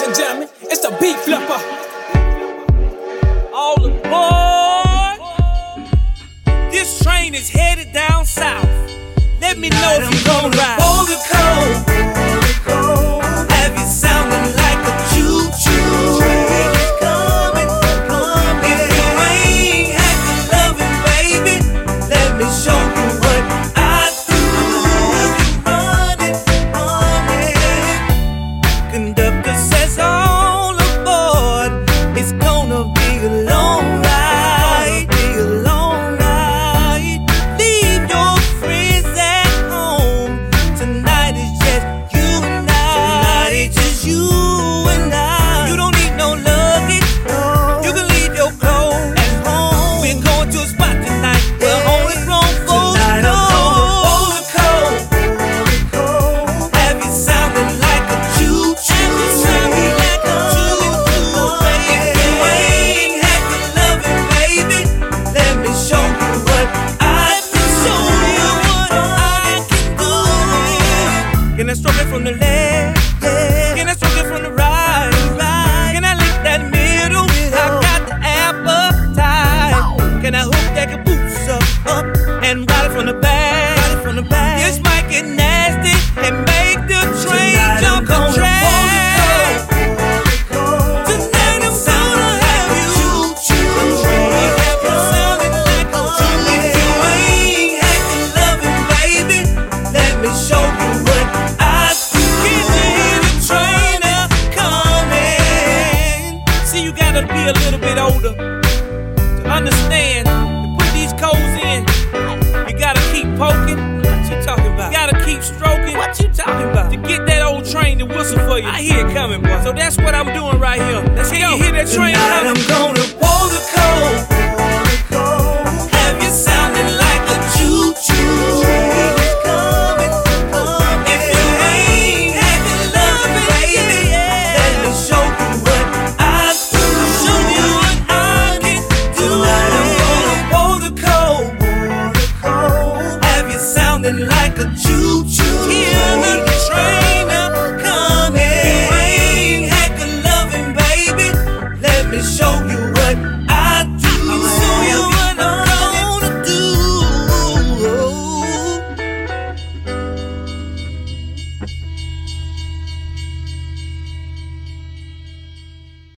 Ladies and gentlemen, it's the beat flipper. All aboard. This train is headed down south. Let me know if you're gonna ride. Hold it cold. Have you sounding like a choo-choo train? If you ain't had to love it, baby, let me show you what I do. Running. Conductor says all aboard. It's gonna be a long ride. Leave your friends at home. Tonight is just you and I. You don't need no luggage. You can leave your clothes at home. We're going to a spot tonight. We're on the ground floor. Have you sounding like a choo-choo? If you ain't had to love it, baby, let me show you what I do. Can I stroke it from the left? Can I stroke it from the right? Can I lick that middle? I got the appetite. Can I hook that caboose up and ride it from the back? This might get nasty and make the train jump the track. Tonight I'm gonna have you. If you sounding like a choo-choo, if you ain't had to love it, baby, let me show you what I do. Can you hear the train a coming? See, you gotta be a little bit older to understand. To put these codes in, you gotta keep poking. What you talking about? You gotta keep stroking. What you talking about? To get that old train to whistle for you. I hear it coming, boy. So that's what I'm doing right here. Let's hear you hear that train Tonight coming. I'm gonna pull the code. Have you sounding like a choo-choo train? If you ain't had to love it, baby, let me show you what I do. Show you what I can do. Tonight I'm gonna pull the code. Have you sounding like